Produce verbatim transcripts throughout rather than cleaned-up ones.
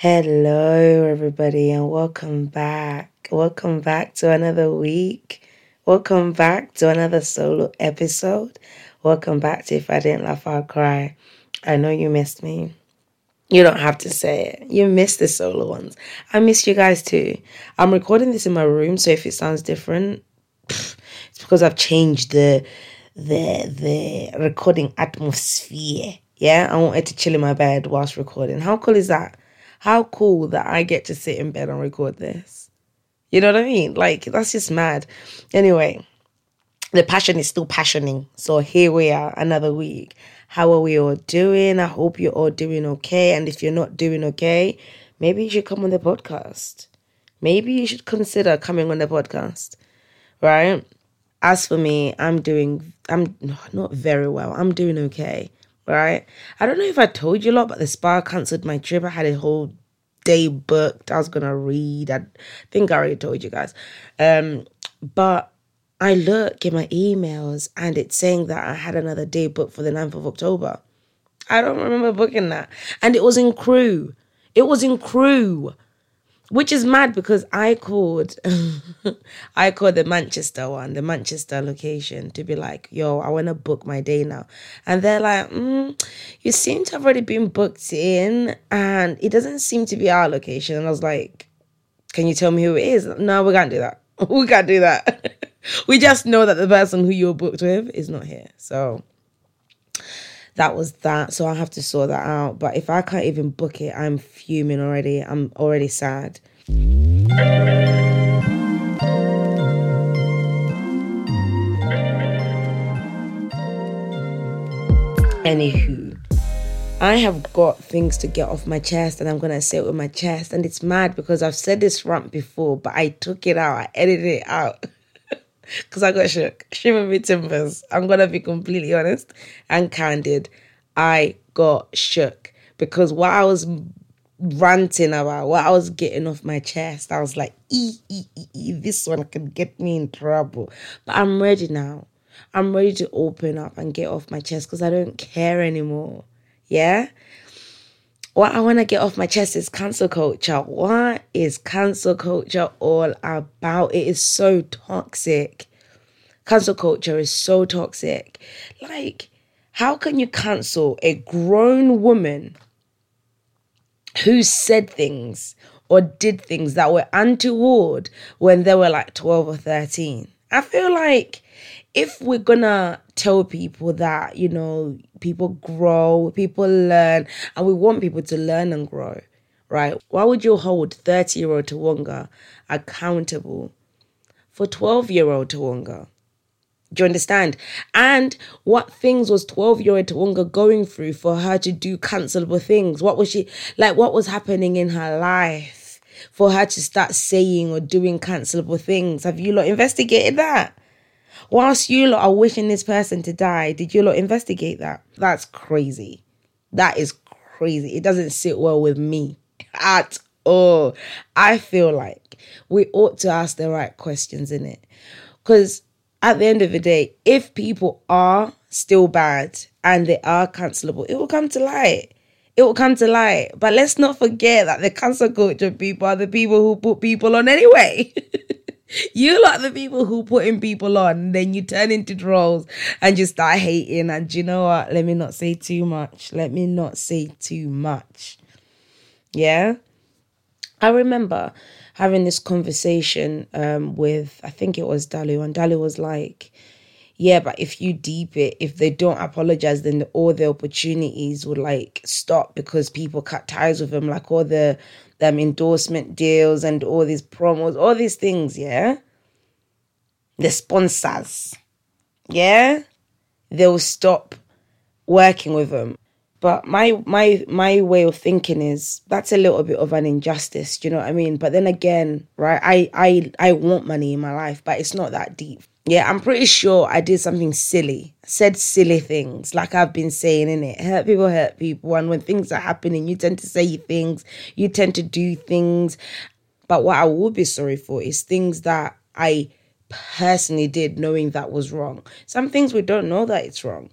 Hello everybody, and welcome back. Welcome back to another week. Welcome back to another solo episode. Welcome back to If I Didn't Laugh, I'll Cry. I know you missed me. You don't have to say it. You missed the solo ones. I missed you guys too. I'm recording this in my room, so if it sounds different, pff, it's because I've changed the the the recording atmosphere. Yeah, I wanted to chill in my bed whilst recording. How cool is that? How cool that I get to sit in bed and record this. You know what I mean? Like, that's just mad. Anyway, the passion is still passioning. So here we are, another week. How are we all doing? I hope you're all doing okay. And if you're not doing okay, maybe you should come on the podcast. Maybe you should consider coming on the podcast, right? As for me, I'm doing, I'm not very well. I'm doing okay. Right? I don't know if I told you a lot, but the spa cancelled my trip. I had a whole day booked. I was going to read. I think I already told you guys. Um, but I look in my emails and it's saying that I had another day booked for the ninth of October. I don't remember booking that. And it was in crew. It was in crew. Which is mad because I called, I called the Manchester one, the Manchester location, to be like, yo, I want to book my day now. And they're like, mm, you seem to have already been booked in and it doesn't seem to be our location. And I was like, can you tell me who it is? No, we can't do that. We can't do that. We just know that the person who you're booked with is not here. So that was that. So I have to sort that out. But if I can't even book it, I'm fuming already. I'm already sad. Anywho, I have got things to get off my chest and I'm going to say it with my chest. And it's mad because I've said this rant before, but I took it out. I edited it out. Because I got shook. Shiver me timbers. I'm going to be completely honest and candid. I got shook. Because what I was ranting about, what I was getting off my chest, I was like, ee, ee, ee, ee, this one could get me in trouble. But I'm ready now. I'm ready to open up and get off my chest because I don't care anymore. Yeah? What I want to get off my chest is cancel culture. What is cancel culture all about? It is so toxic. Cancel culture is so toxic. Like, how can you cancel a grown woman who said things or did things that were untoward when they were like twelve or thirteen? I feel like if we're going to tell people that, you know, people grow, people learn, and we want people to learn and grow, right? Why would you hold thirty-year-old Tawonga accountable for twelve-year-old Tawonga? Do you understand? And what things was twelve-year-old Tawonga going through for her to do cancelable things? What was she, like, what was happening in her life for her to start saying or doing cancelable things? Have you lot investigated that? Whilst you lot are wishing this person to die, did you lot investigate that? That's crazy. That is crazy. It doesn't sit well with me at all. I feel like we ought to ask the right questions in it. Because at the end of the day, if people are still bad and they are cancelable, it will come to light. it will come to light. But let's not forget that the cancel culture people are the people who put people on anyway. You lot are the people who putting people on. Then you turn into trolls and you start hating. And you know what? Let me not say too much. Let me not say too much. Yeah? I remember having this conversation um, with, I think it was Dalu. And Dalu was like, yeah, but if you deep it, if they don't apologize, then all the opportunities would like stop because people cut ties with them, like all the um, endorsement deals and all these promos, all these things, yeah? The sponsors, yeah? They'll stop working with them. But my my my way of thinking is that's a little bit of an injustice, do you know what I mean? But then again, right, I I I want money in my life, but it's not that deep. Yeah, I'm pretty sure I did something silly, said silly things, like I've been saying, innit? Hurt people hurt people, and when things are happening, you tend to say things, you tend to do things. But what I would be sorry for is things that I personally did knowing that was wrong. Some things we don't know that it's wrong.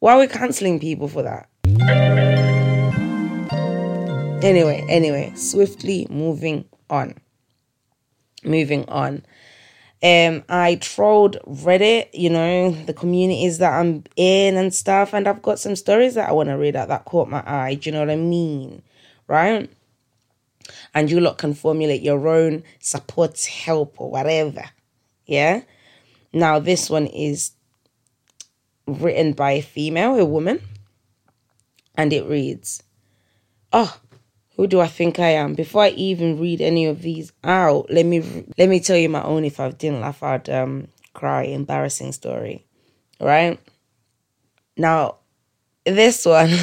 Why are we cancelling people for that? Anyway, anyway, swiftly moving on. Moving on. Um, I trolled Reddit, you know, the communities that I'm in and stuff. And I've got some stories that I want to read out that caught my eye. Do you know what I mean? Right? And you lot can formulate your own support, help or whatever. Yeah? Now, this one is written by a female, a woman. And it reads, oh, who do I think I am? Before I even read any of these out, let me let me tell you my own, if I didn't laugh, I'd um, cry, embarrassing story, right? Now, this one,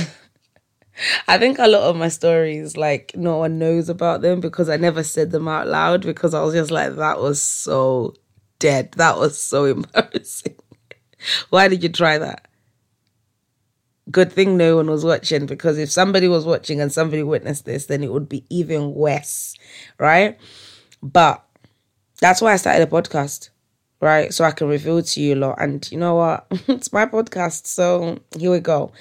I think a lot of my stories, like, no one knows about them because I never said them out loud because I was just like, that was so dead. That was so embarrassing. Why did you try that? Good thing no one was watching, because if somebody was watching and somebody witnessed this, then it would be even worse, right? But that's why I started a podcast, right? So I can reveal to you lot. And you know what? It's my podcast, so here we go.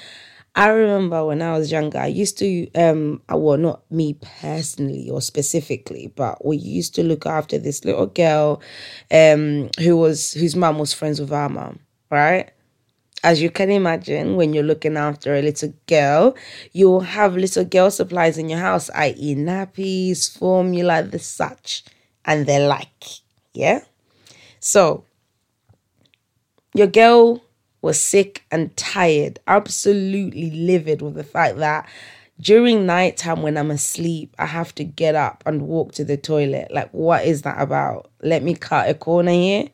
I remember when I was younger, I used to, um, well, not me personally or specifically, but we used to look after this little girl um, who was whose mum was friends with our mum, right? As you can imagine, when you're looking after a little girl, you'll have little girl supplies in your house, that is, nappies, formula, the such, and the like. Yeah? So, your girl was sick and tired, absolutely livid with the fact that during nighttime when I'm asleep, I have to get up and walk to the toilet. Like, what is that about? Let me cut a corner here.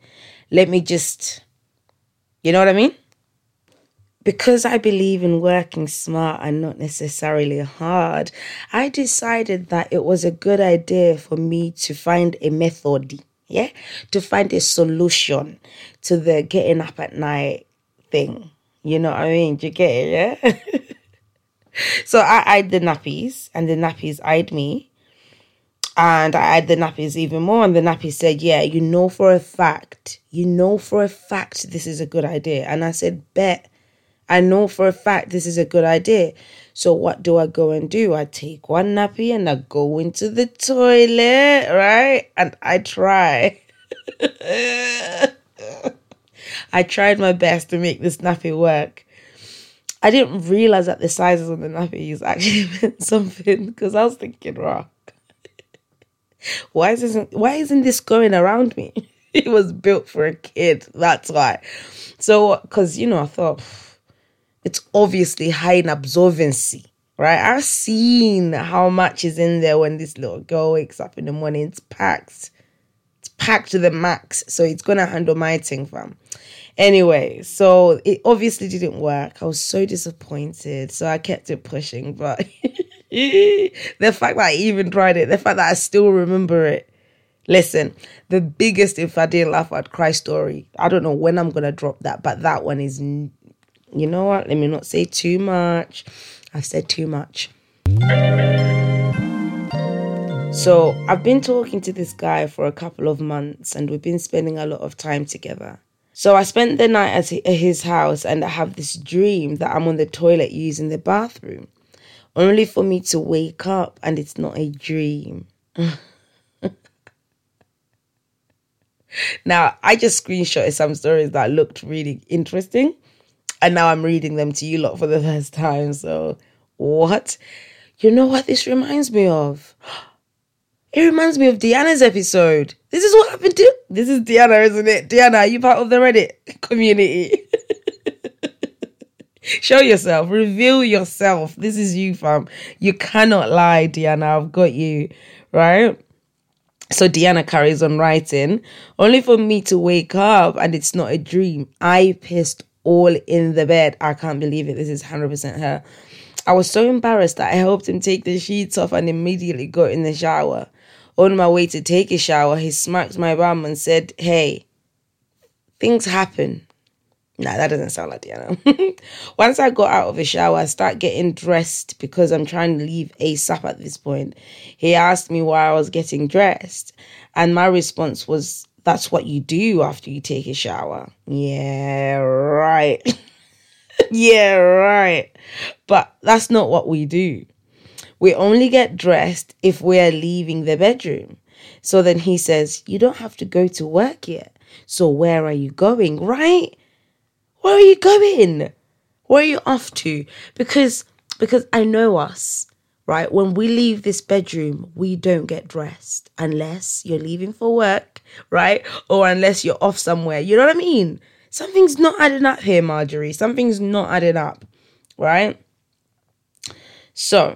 Let me just, you know what I mean? Because I believe in working smart and not necessarily hard, I decided that it was a good idea for me to find a method, yeah? To find a solution to the getting up at night thing. You know what I mean? Do you get it, yeah? So I eyed the nappies, and the nappies eyed me. And I eyed the nappies even more, and the nappies said, yeah, you know for a fact, you know for a fact this is a good idea. And I said, bet. I know for a fact this is a good idea. So what do I go and do? I take one nappy and I go into the toilet, right? And I try. I tried my best to make this nappy work. I didn't realize that the sizes on the nappies actually meant something, because I was thinking, wow, why isn't, why isn't this going around me? It was built for a kid, that's why. So, because, you know, I thought, it's obviously high in absorbency, right? I've seen how much is in there when this little girl wakes up in the morning. It's packed. It's packed to the max. So it's going to handle my thing, fam. Anyway, so it obviously didn't work. I was so disappointed. So I kept it pushing. But the fact that I even tried it, the fact that I still remember it. Listen, the biggest, if I didn't laugh, I'd cry story. I don't know when I'm going to drop that, but that one is... N- You know what? Let me not say too much. I've said too much. So I've been talking to this guy for a couple of months and we've been spending a lot of time together. So I spent the night at his house and I have this dream that I'm on the toilet using the bathroom. only for me to wake up and it's not a dream. Now, I just screenshotted some stories that looked really interesting, and now I'm reading them to you lot for the first time. So, what? You know what this reminds me of? It reminds me of Deanna's episode. This is what happened to... This is Deanna, isn't it? Deanna, are you part of the Reddit community? Show yourself. Reveal yourself. This is you, fam. You cannot lie, Deanna. I've got you, right? So Deanna carries on writing. Only for me to wake up and it's not a dream. I pissed all in the bed. I can't believe it. This is one hundred percent her. I was so embarrassed that I helped him take the sheets off and immediately got in the shower. On my way to take a shower, he smacked my bum and said, "Hey, things happen." Nah, that doesn't sound like Deanna. Once I got out of the shower, I start getting dressed because I'm trying to leave ASAP at this point. He asked me why I was getting dressed. And my response was, "That's what you do after you take a shower." Yeah, right. Yeah, right. But that's not what we do. We only get dressed if we're leaving the bedroom. So then he says, "You don't have to go to work yet. So where are you going?" Right? Where are you going? Where are you off to? Because because I know us, right? When we leave this bedroom, we don't get dressed unless you're leaving for work, right? Or unless you're off somewhere. You know what I mean? Something's not adding up here, Marjorie. Something's not adding up, right? So,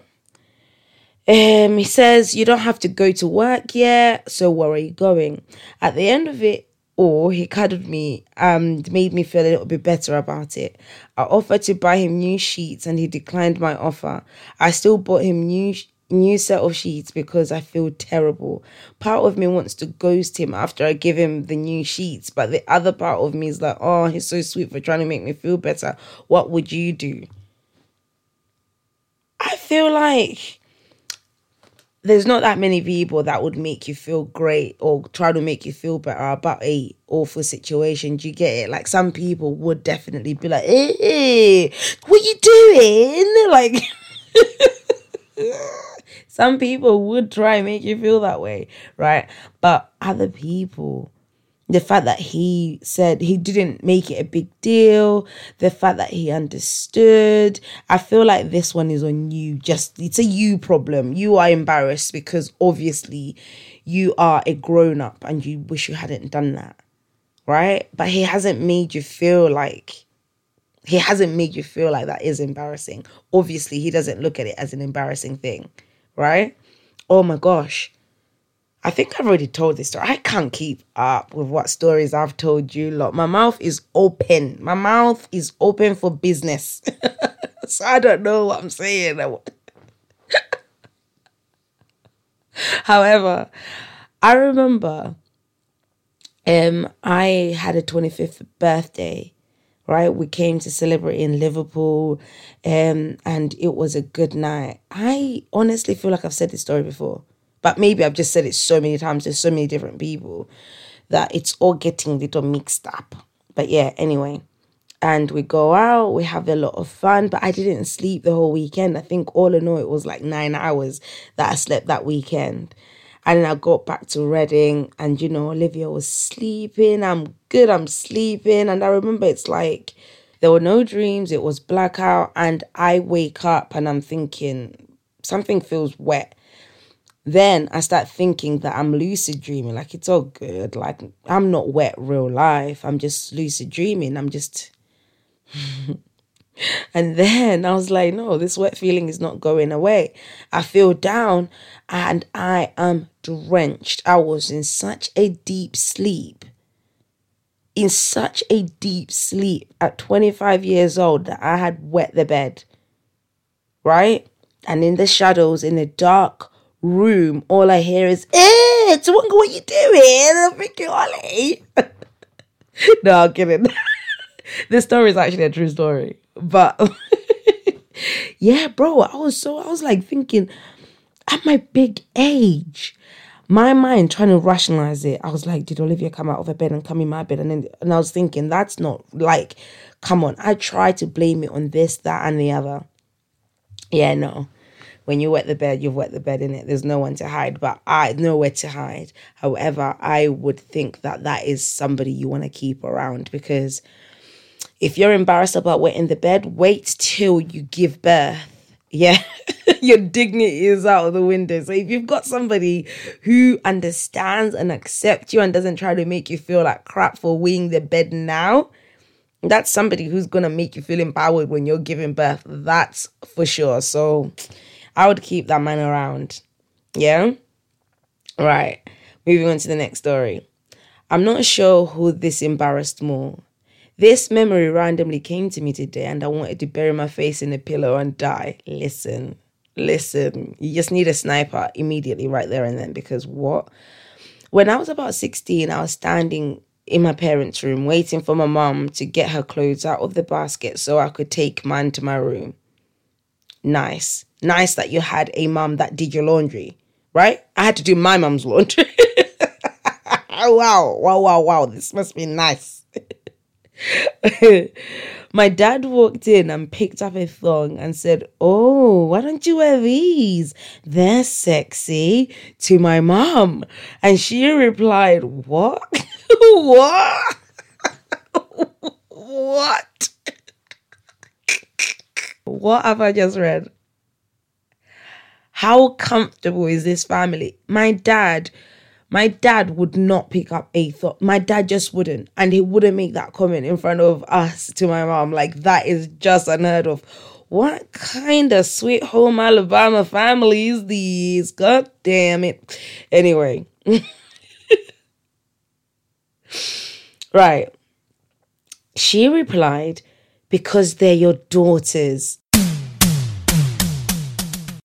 um, he says, "You don't have to go to work yet, so where are you going?" At the end of it, or he cuddled me and made me feel a little bit better about it. I offered to buy him new sheets and he declined my offer. I still bought him new new set of sheets because I feel terrible. Part of me wants to ghost him after I give him the new sheets, but the other part of me is like, oh, he's so sweet for trying to make me feel better. What would you do? I feel like there's not that many people that would make you feel great or try to make you feel better about a awful situation. Do you get it? Like, some people would definitely be like, "Hey, what you doing?" Like, some people would try and make you feel that way, right? But other people, the fact that he said he didn't make it a big deal, the fact that he understood, I feel like this one is on you. Just, it's a you problem. You are embarrassed because obviously you are a grown-up and you wish you hadn't done that, right? But he hasn't made you feel like, he hasn't made you feel like that is embarrassing. Obviously, he doesn't look at it as an embarrassing thing, right? Oh my gosh. I think I've already told this story. I can't keep up with what stories I've told you lot. My mouth is open. My mouth is open for business. So I don't know what I'm saying. However, I remember um, I had a twenty-fifth birthday, right? We came to celebrate in Liverpool um, and it was a good night. I honestly feel like I've said this story before. But maybe I've just said it so many times to so many different people that it's all getting a little mixed up. But yeah, anyway. And we go out, we have a lot of fun, but I didn't sleep the whole weekend. I think all in all, it was like nine hours that I slept that weekend. And then I got back to Reading and, you know, Olivia was sleeping. I'm good, I'm sleeping. And I remember it's like there were no dreams. It was blackout. And I wake up and I'm thinking something feels wet. Then I start thinking that I'm lucid dreaming, like it's all good, like I'm not wet real life, I'm just lucid dreaming, I'm just... And then I was like, no, this wet feeling is not going away. I feel down and I am drenched. I was in such a deep sleep, in such a deep sleep at twenty-five years old that I had wet the bed, right? And in the shadows, in the dark room, all I hear is, "Eh, Tawanga, what you doing? I'm freaking Ollie." No, I'm kidding. This story is actually a true story. But yeah, bro, I was so, I was like thinking, at my big age, my mind trying to rationalize it, I was like, did Olivia come out of her bed and come in my bed? And then, and I was thinking, that's not like, come on. I tried to blame it on this, that, and the other. Yeah, no. when you wet the bed, you've wet the bed in it. There's no one to hide, but I nowhere to hide. However, I would think that that is somebody you want to keep around, because if you're embarrassed about wetting the bed, wait till you give birth. Yeah, your dignity is out of the window. So if you've got somebody who understands and accepts you and doesn't try to make you feel like crap for weeing the bed now, that's somebody who's going to make you feel empowered when you're giving birth. That's for sure. So I would keep that man around. Yeah. All right. Moving on to the next story. I'm not sure who this embarrassed more. This memory randomly came to me today and I wanted to bury my face in a pillow and die. Listen, listen, you just need a sniper immediately right there and then, because what? When I was about sixteen, I was standing in my parents' room waiting for my mum to get her clothes out of the basket so I could take mine to my room. Nice. Nice that you had a mum that did your laundry, right? I had to do my mum's laundry. Wow, wow, wow, wow. This must be nice. My dad walked in and picked up a thong and said, "Oh, why don't you wear these? They're sexy," to my mum. And she replied, "What? What? What? What have I just read?" How comfortable is this family? My dad... My dad would not pick up a thought. My dad just wouldn't. And he wouldn't make that comment in front of us to my mom. Like, that is just unheard of. What kind of sweet home Alabama family is these? God damn it. Anyway. Right. She replied, "Because they're your daughters."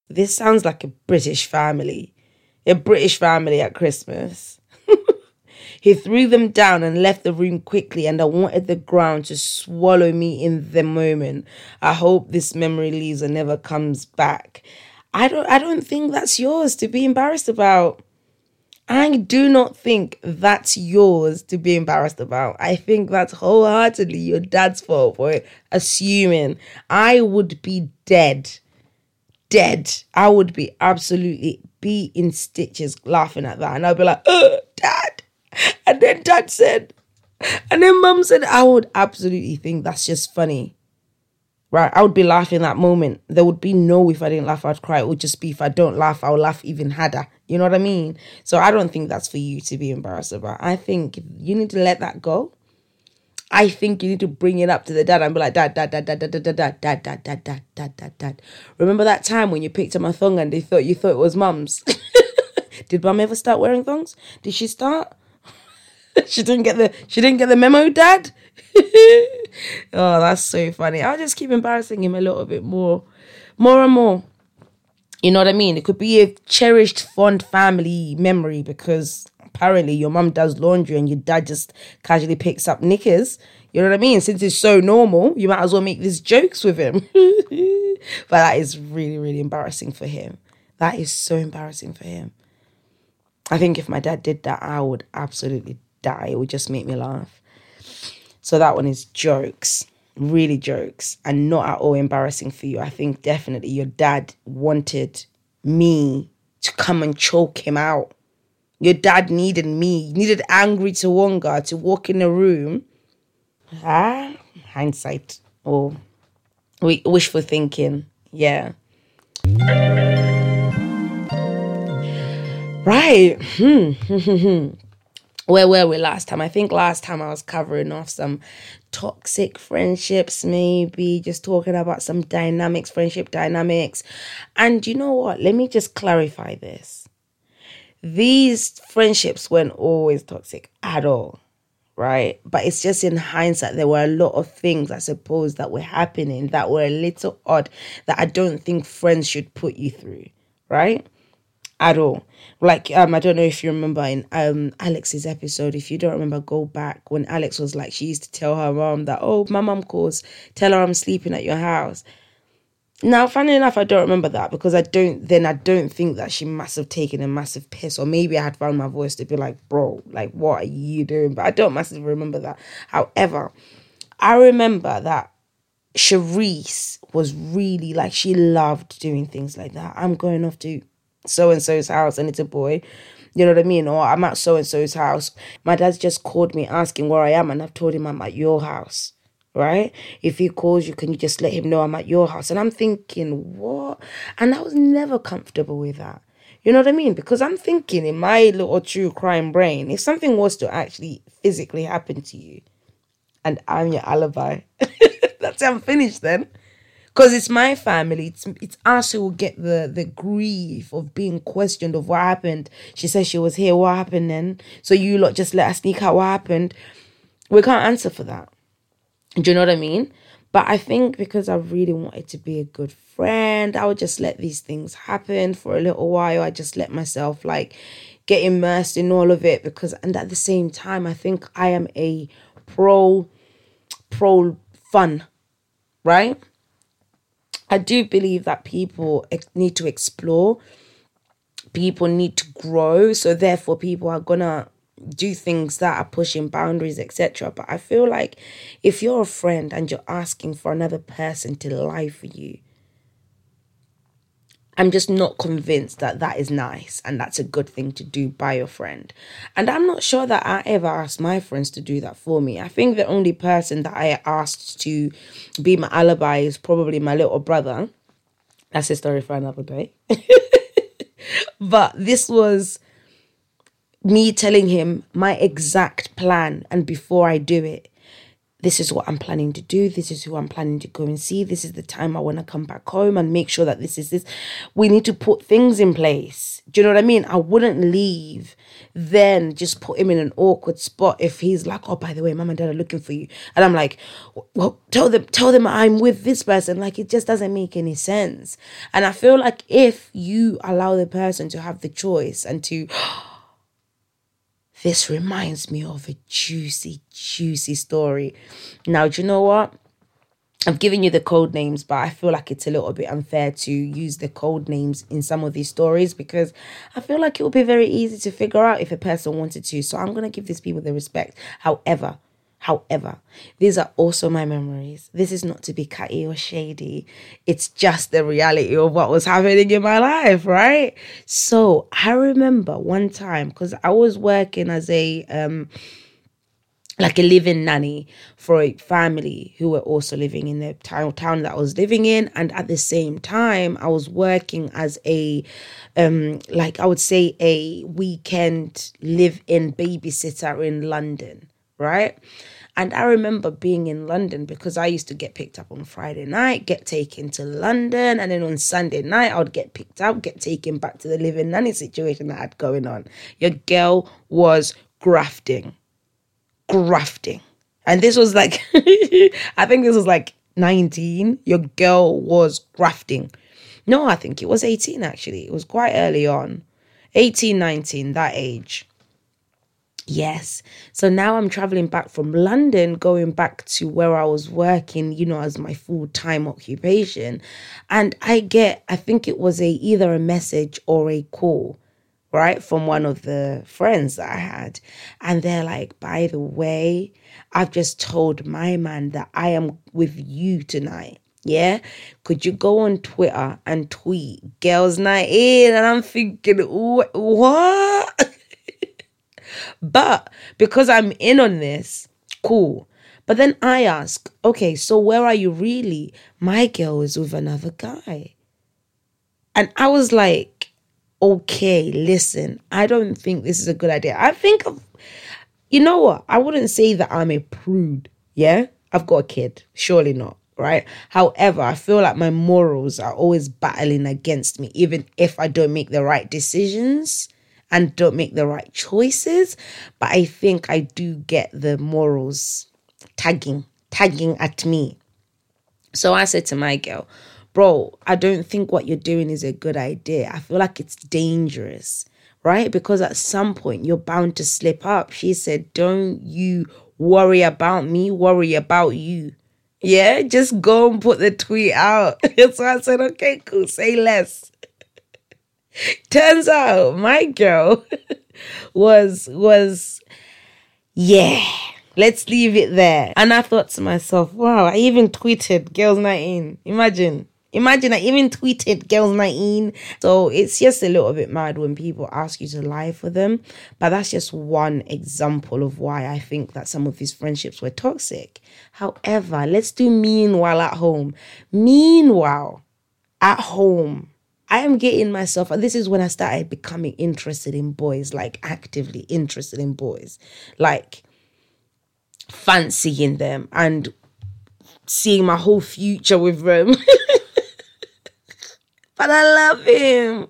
This sounds like a British family. A British family at Christmas. He threw them down and left the room quickly, and I wanted the ground to swallow me in the moment. I hope this memory leaves and never comes back. I don't I don't think that's yours to be embarrassed about. I do not think that's yours to be embarrassed about. I think that's wholeheartedly your dad's fault for assuming. I would be dead. Dead. I would be absolutely be in stitches laughing at that. And I'd be like, "Oh, Dad." And then Dad said, and then Mum said, I would absolutely think that's just funny. Right? I would be laughing that moment. There would be no, if I didn't laugh, I'd cry. It would just be, if I don't laugh, I'll laugh even harder. You know what I mean? So I don't think that's for you to be embarrassed about. I think you need to let that go. I think you need to bring it up to the dad and be like, "Dad, dad, dad, dad, dad, dad, dad, dad, dad, dad, dad, dad, dad, dad. Remember that time when you picked up my thong and they thought you thought it was mum's? Did mum ever start wearing thongs? Did she start? she didn't get the she didn't get the memo, Dad." Oh, that's so funny. I'll just keep embarrassing him a little bit more, more and more. You know what I mean? It could be a cherished, fond family memory because apparently your mum does laundry and your dad just casually picks up knickers. You know what I mean? Since it's so normal, you might as well make these jokes with him. But that is really, really embarrassing for him. That is so embarrassing for him. I think if my dad did that, I would absolutely die. It would just make me laugh. So that one is jokes. Really jokes, and not at all embarrassing for you. I think definitely your dad wanted me to come and choke him out. Your dad needed me, needed angry Tawonga to walk in the room. Ah, hindsight or oh, wishful thinking. Yeah. Right. Hmm. Where were we last time? I think last time I was covering off some toxic friendships, maybe just talking about some dynamics, friendship dynamics. And you know what? Let me just clarify this. These friendships weren't always toxic at all, right? But it's just in hindsight, there were a lot of things, I suppose, that were happening that were a little odd that I don't think friends should put you through, right? At all. Like, um, I don't know if you remember in um Alex's episode. If you don't remember, go back when Alex was like, she used to tell her mom that, "Oh, my mom calls, tell her I'm sleeping at your house." Now, funny enough, I don't remember that because I don't, then I don't think that she must have taken a massive piss, or maybe I had found my voice to be like, "Bro, like, what are you doing?" But I don't massively remember that. However, I remember that Charisse was really like, she loved doing things like that. I'm going off to so-and-so's house and it's a boy. You know what I mean? Or I'm at so-and-so's house. My dad's just called me asking where I am, and I've told him I'm at your house, right? If he calls you, can you just let him know I'm at your house? And I'm thinking, what? And I was never comfortable with that. You know what I mean? Because I'm thinking in my little true crime brain, if something was to actually physically happen to you and I'm your alibi, that's how I'm finished then. Because it's my family. It's it's us who will get the, the grief of being questioned of what happened. She says she was here. What happened then? So you lot just let us sneak out. What happened? We can't answer for that. Do you know what I mean? But I think because I really wanted to be a good friend, I would just let these things happen for a little while. I just let myself like get immersed in all of it, because, and at the same time, I think I am a pro, pro fun, right? I do believe that people need to explore. People need to grow. So therefore people are going to do things that are pushing boundaries, et cetera. But I feel like if you're a friend and you're asking for another person to lie for you, I'm just not convinced that that is nice and that's a good thing to do by your friend. And I'm not sure that I ever asked my friends to do that for me. I think the only person that I asked to be my alibi is probably my little brother. That's a story for another day. But this was me telling him my exact plan, and before I do it, this is what I'm planning to do. This is who I'm planning to go and see. This is the time I want to come back home and make sure that this is this. We need to put things in place. Do you know what I mean? I wouldn't leave, then just put him in an awkward spot if he's like, oh, by the way, mum and dad are looking for you. And I'm like, well, tell them, tell them I'm with this person. Like, it just doesn't make any sense. And I feel like if you allow the person to have the choice and to... This reminds me of a juicy, juicy story. Now, do you know what? I've given you the code names, but I feel like it's a little bit unfair to use the code names in some of these stories, because I feel like it would be very easy to figure out if a person wanted to. So I'm going to give these people the respect. However, however, these are also my memories. This is not to be catty or shady. It's just the reality of what was happening in my life, right? So I remember one time, because I was working as a, um, like a live-in nanny for a family who were also living in the town, town that I was living in. And at the same time, I was working as a, um, like I would say a weekend live-in babysitter in London. Right? And I remember being in London, because I used to get picked up on Friday night, get taken to London, and then on Sunday night I would get picked up, get taken back to the live-in nanny situation that I had going on. Your girl was grafting. Grafting. And this was like, I think this was like nineteen. Your girl was grafting. No, I think it was eighteen actually. It was quite early on. eighteen, nineteen, that age. Yes. So now I'm traveling back from London, going back to where I was working, you know, as my full-time occupation. And I get, I think it was a either a message or a call, right, from one of the friends that I had. And they're like, by the way, I've just told my man that I am with you tonight. Yeah, could you go on Twitter and tweet girls night in? And I'm thinking, what? But because I'm in on this, cool. But then I ask, okay, so where are you really? My girl is with another guy. And I was like, okay, listen, I don't think this is a good idea. I think, of, you know what? I wouldn't say that I'm a prude, yeah? I've got a kid, surely not, right? However, I feel like my morals are always battling against me, even if I don't make the right decisions and don't make the right choices. But I think I do get the morals tagging, tagging at me. So I said to my girl, bro, I don't think what you're doing is a good idea. I feel like it's dangerous, right? Because at some point you're bound to slip up. She said, don't you worry about me, worry about you. Yeah, just go and put the tweet out. So I said, okay, cool, say less. Turns out my girl was, was, yeah, Let's leave it there. And I thought to myself, wow, I even tweeted Girls Night In. Imagine. Imagine I even tweeted Girls Night In. So it's just a little bit mad when people ask you to lie for them. But that's just one example of why I think that some of these friendships were toxic. However, let's do meanwhile at home. Meanwhile at home. I am getting myself, and this is when I started becoming interested in boys, like actively interested in boys, like fancying them and seeing my whole future with them. But I love him.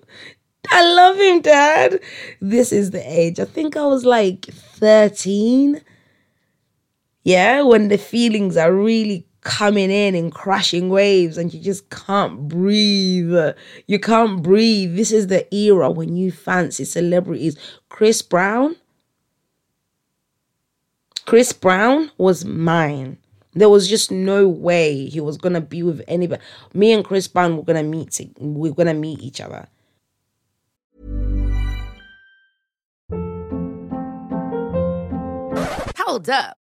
I love him, Dad. This is the age. I think I was like thirteen. Yeah, when the feelings are really coming in in crashing waves and you just can't breathe. You can't breathe. This is the era when you fancy celebrities. Chris Brown. Chris Brown was mine. There was just no way he was gonna be with anybody. Me and Chris Brown were gonna meet. We're gonna meet each other. Hold up!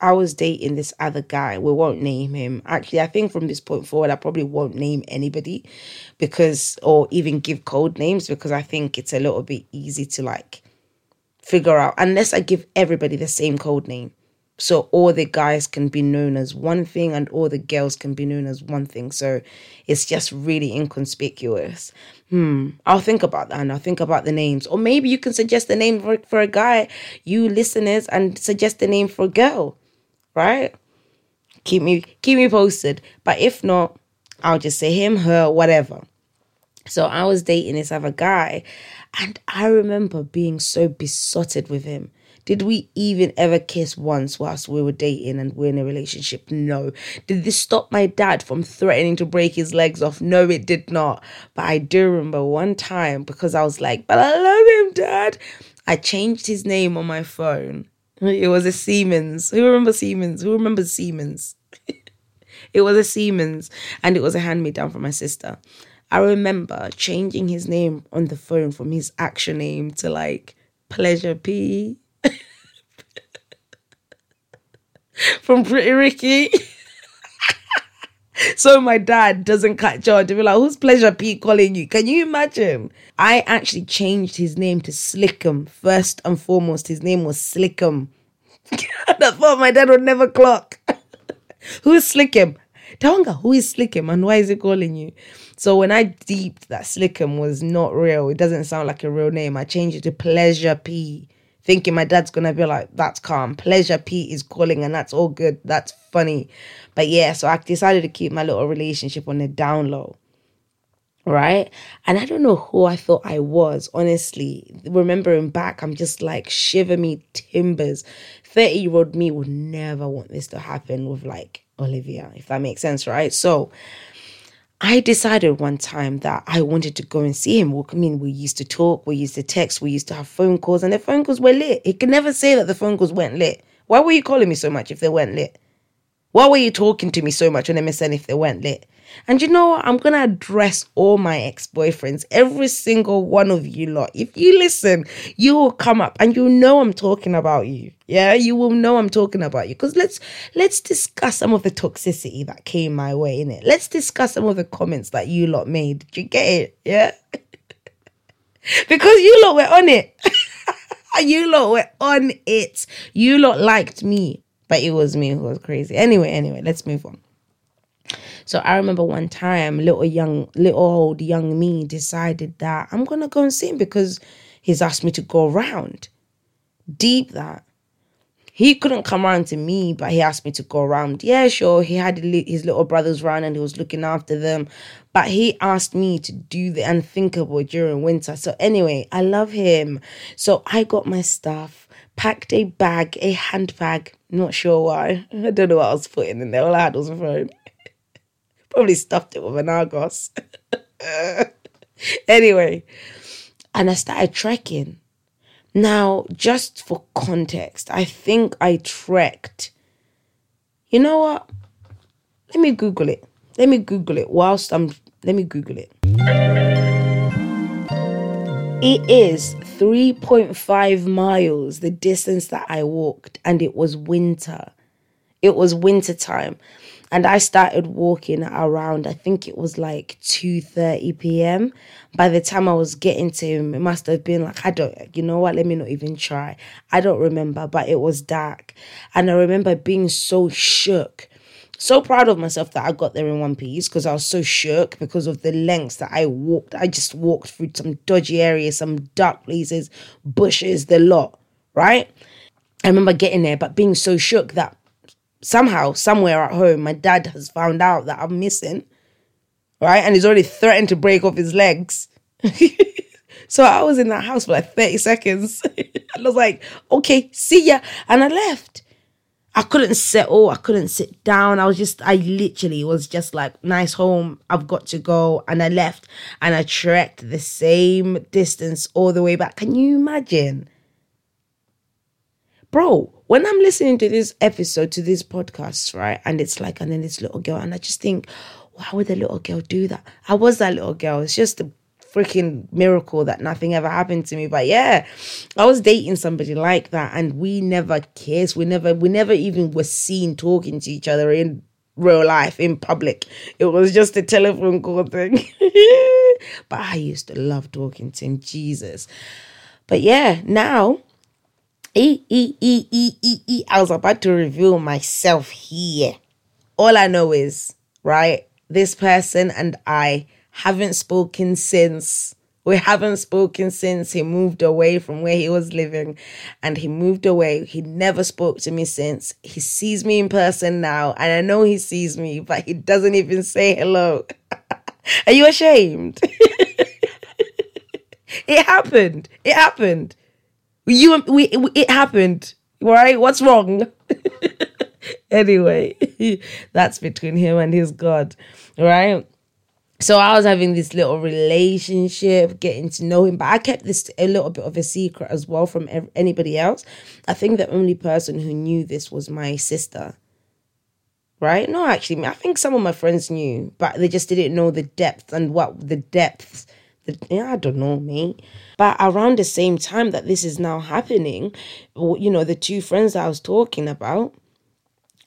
I was dating this other guy. We won't name him. Actually, I think from this point forward, I probably won't name anybody because, or even give code names, because I think it's a little bit easy to like figure out, unless I give everybody the same code name. So all the guys can be known as one thing and all the girls can be known as one thing. So it's just really inconspicuous. Hmm. I'll think about that and I'll think about the names. Or maybe you can suggest the name for, for a guy, you listeners, and suggest the name for a girl. Right? Keep me keep me posted. But if not, I'll just say him, her, whatever. So I was dating this other guy and I remember being so besotted with him. Did we even ever kiss once whilst we were dating and we're in a relationship? No. Did this stop my dad from threatening to break his legs off? No, it did not. But I do remember one time, because I was like, but I love him, Dad. I changed his name on my phone. It was a Siemens. Who remembers Siemens? Who remembers Siemens? It was a Siemens and it was a hand-me-down from my sister. I remember changing his name on the phone from his actual name to like Pleasure P. From Pretty Ricky. So my dad doesn't catch on to be like, who's Pleasure P calling you? Can you imagine? I actually changed his name to Slickum. First and foremost, his name was Slickum. I thought my dad would never clock. Who is Slickum? Tawanga, who is Slickum and why is he calling you? So when I deeped that Slickum was not real, it doesn't sound like a real name, I changed it to Pleasure P, thinking my dad's going to be like, that's calm. Pleasure Pete is calling and that's all good. That's funny. But yeah, so I decided to keep my little relationship on the down low. Right? And I don't know who I thought I was, honestly. Remembering back, I'm just like, shiver me timbers. thirty-year-old me would never want this to happen with like Olivia, if that makes sense, right? So I decided one time that I wanted to go and see him. I mean, we used to talk, we used to text, we used to have phone calls, and the phone calls were lit. He could never say that the phone calls weren't lit. Why were you calling me so much if they weren't lit? Why were you talking to me so much on M S N if they weren't lit? And you know what? I'm going to address all my ex-boyfriends, every single one of you lot. If you listen, you will come up and you'll know I'm talking about you. Yeah, you will know I'm talking about you. Because let's let's discuss some of the toxicity that came my way, innit? Let's discuss some of the comments that you lot made. Did you get it? Yeah? Because you lot were on it. You lot were on it. You lot liked me. But it was me who was crazy. Anyway, anyway, let's move on. So I remember one time, little young, little old young me decided that I'm going to go and see him because he's asked me to go around. Deep that. He couldn't come around to me, but he asked me to go around. Yeah, sure, he had his little brothers around and he was looking after them. But he asked me to do the unthinkable during winter. So anyway, I love him. So I got my stuff, packed a bag, a handbag. Not sure why. I don't know what I was putting in there. All I had was a phone. Probably stuffed it with an Argos. Anyway, and I started trekking. Now, just for context, I think I trekked. You know what? Let me Google it. Let me Google it whilst I'm... Let me Google it. It is three point five miles, the distance that I walked, and it was winter. It was winter time. And I started walking around, I think it was like two thirty p.m. By the time I was getting to him, it must have been like, I don't, you know what, let me not even try. I don't remember, but it was dark. And I remember being so shook, so proud of myself that I got there in one piece, because I was so shook because of the lengths that I walked. I just walked through some dodgy areas, some dark places, bushes, the lot, right? I remember getting there, but being so shook that somehow, somewhere at home, my dad has found out that I'm missing, right? And he's already threatened to break off his legs. So I was in that house for like thirty seconds. And I was like, okay, see ya. And I left. I couldn't settle. I couldn't sit down. I was just, I literally was just like, nice home. I've got to go. And I left. And I trekked the same distance all the way back. Can you imagine? Bro, when I'm listening to this episode, to this podcast, right, and it's like, and then this little girl, and I just think, why would a little girl do that? I was that little girl. It's just a freaking miracle that nothing ever happened to me. But yeah, I was dating somebody like that, and we never kissed. We never, we never even were seen talking to each other in real life, in public. It was just a telephone call thing. But I used to love talking to him, Jesus. But yeah, now... E, e, e, e, e, e. I was about to reveal myself here. All I know is, right, this person and I haven't spoken since. We haven't spoken since he moved away from where he was living. And he moved away. He never spoke to me since. He sees me in person now. And I know he sees me, but he doesn't even say hello. Are you ashamed? It happened. It happened. You, we, it happened, right? What's wrong? Anyway, that's between him and his God, right? So I was having this little relationship, getting to know him, but I kept this a little bit of a secret as well from ev- anybody else. I think the only person who knew this was my sister, right? No, actually, I think some of my friends knew, but they just didn't know the depth and what the depths. Yeah, I don't know, mate. But around the same time that this is now happening, you know, the two friends that I was talking about,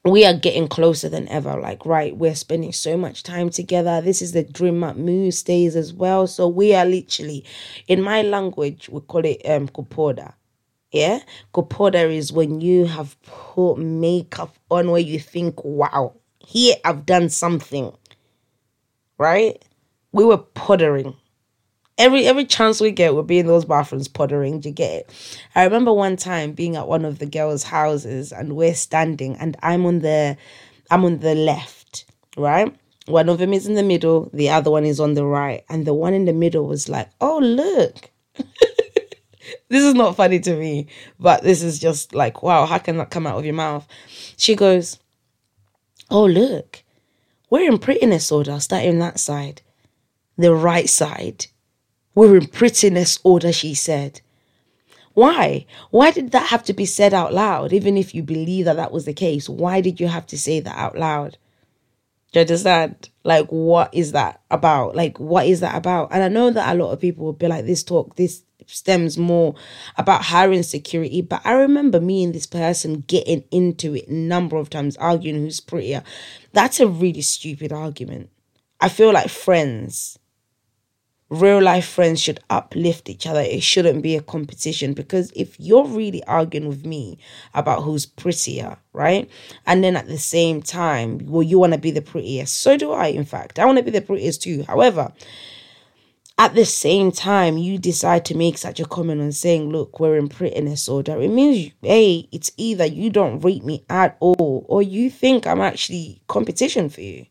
we are getting closer than ever. Like, right, we're spending so much time together. This is the Dream Up Mood stays as well. So we are literally, in my language, we call it um kopoda. Yeah? Kopoda is when you have put makeup on where you think, wow, here I've done something. Right? We were pottering. Every every chance we get, we'll be in those bathrooms pottering. Do you get it? I remember one time being at one of the girls' houses and we're standing and I'm on the I'm on the left, right? One of them is in the middle, the other one is on the right. And the one in the middle was like, oh, look. This is not funny to me, but this is just like, wow, how can that come out of your mouth? She goes, oh, look, we're in prettiness order, starting that side, the right side. We're in prettiness order, she said. Why? Why did that have to be said out loud? Even if you believe that that was the case, why did you have to say that out loud? Do you understand? Like, what is that about? Like, what is that about? And I know that a lot of people will be like, this talk, this stems more about hiring security. But I remember me and this person getting into it a number of times, arguing who's prettier. That's a really stupid argument. I feel like friends... real life friends should uplift each other. It shouldn't be a competition, because if you're really arguing with me about who's prettier, right? And then at the same time, well, you want to be the prettiest. So do I, in fact. I want to be the prettiest too. However, at the same time, you decide to make such a comment on saying, look, we're in prettiness order. It means, hey, it's either you don't rate me at all, or you think I'm actually competition for you.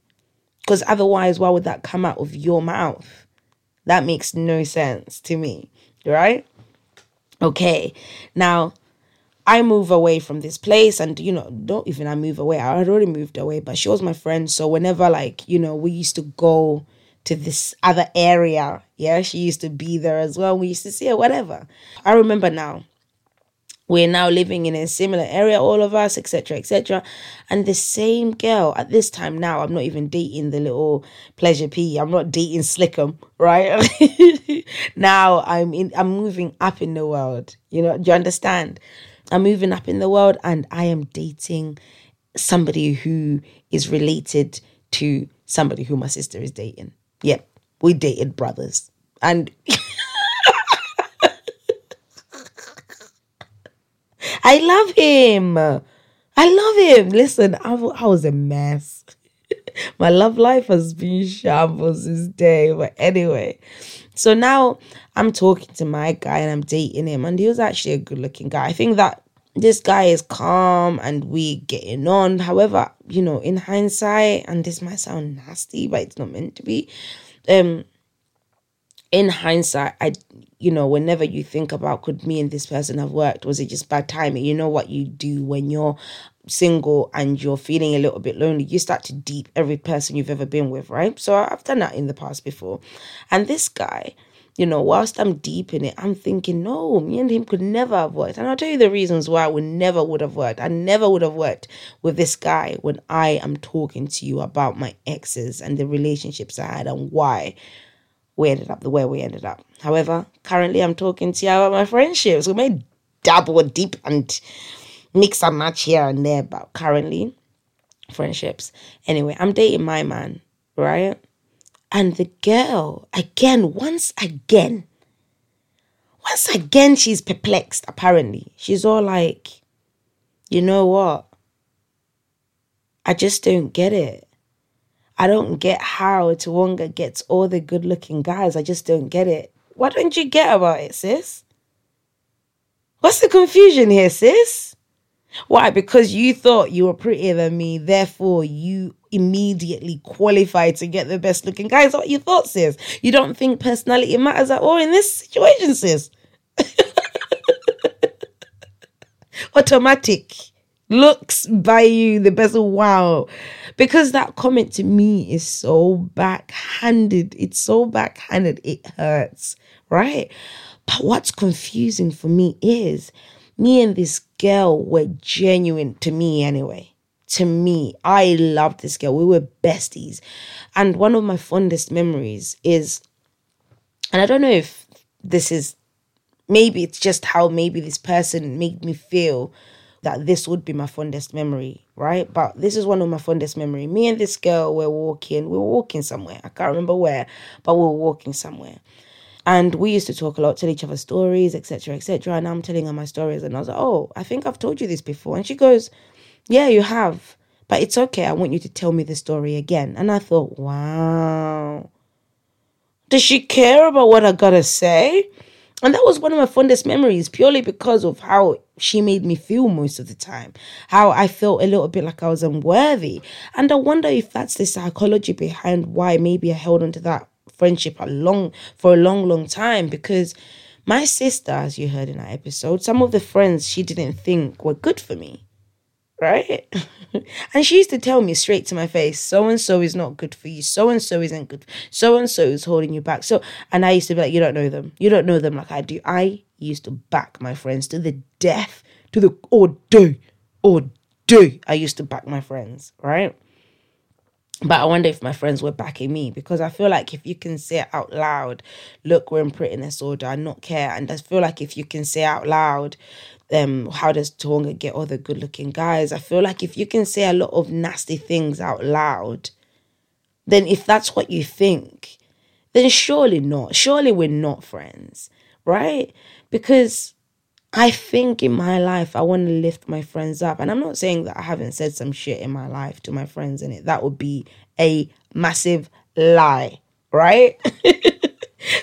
Because otherwise, why would that come out of your mouth? That makes no sense to me, right? Okay, now I move away from this place, and, you know, don't even I move away. I had already moved away, but she was my friend. So whenever, like, you know, we used to go to this other area. Yeah, she used to be there as well. We used to see her, whatever. I remember now. We're now living in a similar area, all of us, et cetera, et cetera. And the same girl at this time now, I'm not even dating the little Pleasure P. I'm not dating Slickum, right? Now I'm in. I'm moving up in the world. You know, do you understand? I'm moving up in the world, and I am dating somebody who is related to somebody who my sister is dating. Yeah, we dated brothers. And I love him. I love him. Listen, I, w- I was a mess. My love life has been shambles this day. But anyway, so now I'm talking to my guy and I'm dating him. And he was actually a good looking guy. I think that this guy is calm and we getting on. However, you know, in hindsight, and this might sound nasty, but it's not meant to be. Um, in hindsight, I, you know, whenever you think about, could me and this person have worked? Was it just bad timing? You know what you do when you're single and you're feeling a little bit lonely? You start to deep every person you've ever been with, right? So I've done that in the past before. And this guy, you know, whilst I'm deep in it, I'm thinking, no, me and him could never have worked. And I'll tell you the reasons why we never would have worked. I never would have worked with this guy when I am talking to you about my exes and the relationships I had and why we ended up the way we ended up. However, currently I'm talking to you about my friendships. We may dabble deep and mix and match here and there, but currently, friendships. Anyway, I'm dating my man, right? And the girl, again, once again, once again, she's perplexed, apparently. She's all like, you know what? I just don't get it. I don't get how Tawonga gets all the good-looking guys. I just don't get it. Why don't you get about it, sis? What's the confusion here, sis? Why? Because you thought you were prettier than me, therefore you immediately qualify to get the best looking guy. Is that what you thought, sis? You don't think personality matters at all in this situation, sis? Automatic. Looks by you, the best. Wow. Because that comment to me is so backhanded. It's so backhanded. It hurts, right? But what's confusing for me is, me and this girl were genuine, to me anyway. To me, I loved this girl. We were besties. And one of my fondest memories is, and I don't know if this is, maybe it's just how maybe this person made me feel that this would be my fondest memory, right? But this is one of my fondest memory. Me and this girl were walking. We were walking somewhere. I can't remember where, but we were walking somewhere. And we used to talk a lot, tell each other stories, et cetera, et cetera. And I'm telling her my stories. And I was like, oh, I think I've told you this before. And she goes, yeah, you have. But it's okay. I want you to tell me the story again. And I thought, wow. Does she care about what I gotta say? And that was one of my fondest memories, purely because of how she made me feel most of the time. How I felt a little bit like I was unworthy. And I wonder if that's the psychology behind why maybe I held on to that friendship a long for a long long time, because my sister, as you heard in that episode, some of the friends she didn't think were good for me, right? And she used to tell me straight to my face, so and so is not good for you, so and so isn't good, so and so is holding you back. So, and I used to be like, you don't know them, you don't know them like I do. I used to back my friends to the death, to the or do or do. I used to back my friends, right? But I wonder if my friends were backing me, because I feel like if you can say it out loud, look, we're in prettiness order, I not care. And I feel like if you can say out loud, um, how does Tonga get all the good looking guys? I feel like if you can say a lot of nasty things out loud, then if that's what you think, then surely not. Surely we're not friends, right? Because I think in my life, I want to lift my friends up. And I'm not saying that I haven't said some shit in my life to my friends, and it that would be a massive lie, right?